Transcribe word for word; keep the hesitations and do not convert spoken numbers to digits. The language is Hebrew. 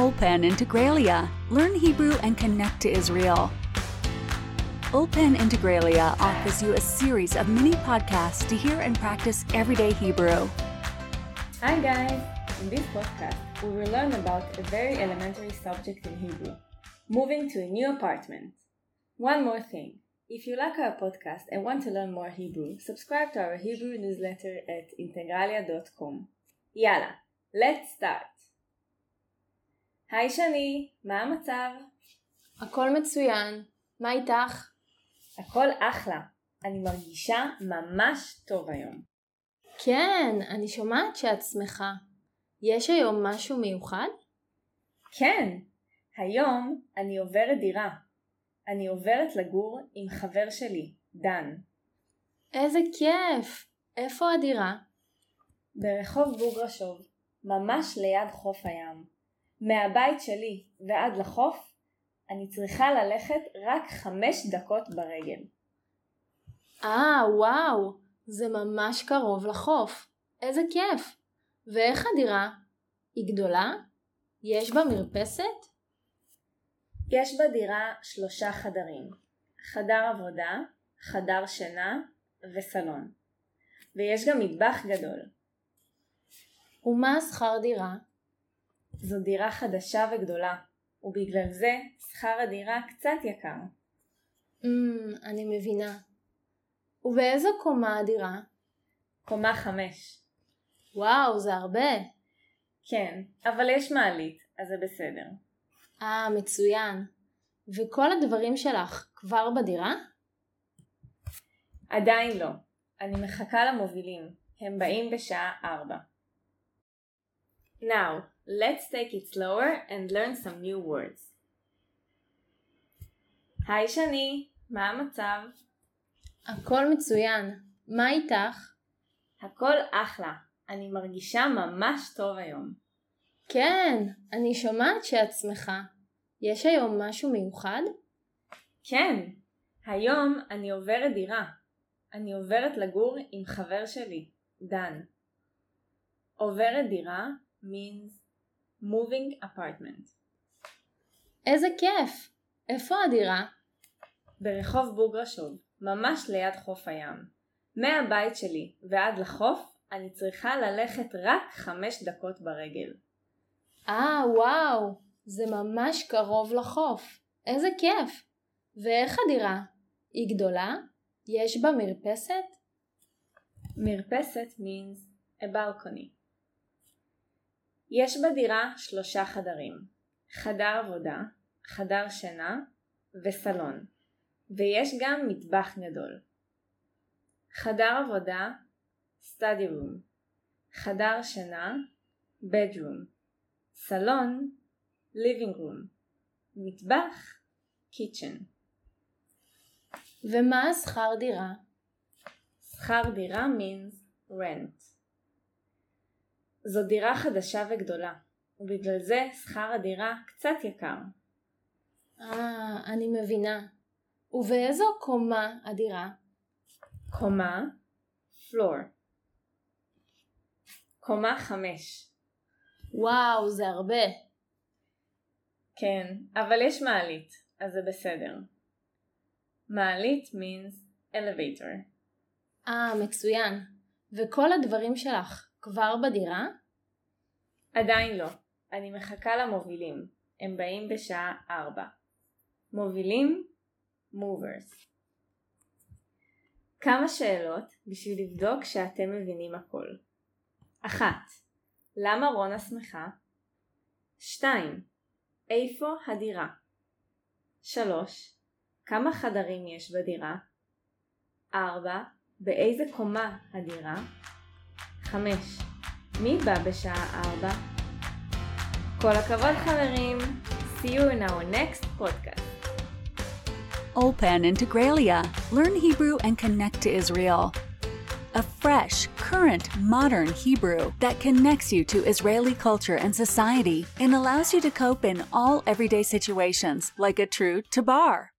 Ulpan Integralia. Learn Hebrew and connect to Israel. Ulpan Integralia offers you a series of mini podcasts to hear and practice everyday Hebrew. Hi guys! In this podcast, we will learn about a very elementary subject in Hebrew, moving to a new apartment. One more thing, if you like our podcast and want to learn more Hebrew, subscribe to our Hebrew newsletter at Integralia dot com. Yalla, let's start! היי שני, מה המצב? הכל מצוין, מה איתך? הכל אחלה, אני מרגישה ממש טוב היום. כן, אני שומעת שאת שמחה. יש היום משהו מיוחד? כן, היום אני עוברת דירה. אני עוברת לגור עם חבר שלי, דן. איזה כיף! איפה הדירה? ברחוב בוגרשוב, ממש ליד חוף הים. מהבית שלי ועד לחוף, אני צריכה ללכת רק חמש דקות ברגל. אה, וואו! זה ממש קרוב לחוף. איזה כיף! ואיך הדירה? היא גדולה? יש בה מרפסת? יש בדירה שלושה חדרים, חדר עבודה, חדר שינה וסלון. ויש גם מטבח גדול. ומה שכר דירה? זו דירה חדשה וגדולה, ובגלל זה שכר הדירה קצת יקר. Mm, אני מבינה. ובאיזו קומה הדירה? קומה חמש. וואו, זה הרבה. כן, אבל יש מעלית, אז זה בסדר. אה, מצוין. וכל הדברים שלך כבר בדירה? עדיין לא. אני מחכה למובילים. הם באים בשעה ארבע. Now, let's take it slower and learn some new words. היי שני, מה המצב? הכל מצוין. מה איתך? הכל אחלה. אני מרגישה ממש טוב היום. כן, אני שומעת שאת שמחה. יש היום משהו מיוחד? כן, היום אני עוברת דירה. אני עוברת לגור עם חבר שלי, דן. עוברת דירה means moving apartment. איזה כיף! איפה הדירה? ברחוב בוגרשוב, ממש ליד חוף הים. מהבית שלי ועד לחוף, אני צריכה ללכת רק חמש דקות ברגל. אה, וואו, זה ממש קרוב לחוף. איזה כיף. ואיך הדירה? היא גדולה? יש בה מרפסת? מרפסת means a balcony. יש בדירה שלושה חדרים. חדר עבודה, חדר שינה וסלון. ויש גם מטבח גדול. חדר עבודה, study room. חדר שינה, bedroom. סלון, living room. מטבח, kitchen. ומה שכר דירה? שכר דירה means rent. זו דירה חדשה וגדולה, ובגלל זה שכר הדירה קצת יקר. אה, אני מבינה. ובאיזו קומה הדירה? קומה, floor. קומה חמש. וואו, זה הרבה. כן, אבל יש מעלית, אז זה בסדר. מעלית means elevator. אה, מצוין. וכל הדברים שלך כבר בדירה? עדיין לא. אני מחכה למובילים. הם באים בשעה ארבע. מובילים, movers. כמה שאלות בשביל לבדוק שאתם מבינים הכל. אחת. למה רונה שמחה? שתיים. איפה הדירה? שלוש. כמה חדרים יש בדירה? ארבע. באיזה קומה הדירה? חמש. מי בא בשעה ארבע? כל הכבוד חברים. See you in our next podcast. Ulpan Integralia. Learn Hebrew and connect to Israel. A fresh, current, modern Hebrew that connects you to Israeli culture and society and allows you to cope in all everyday situations like a true tabar.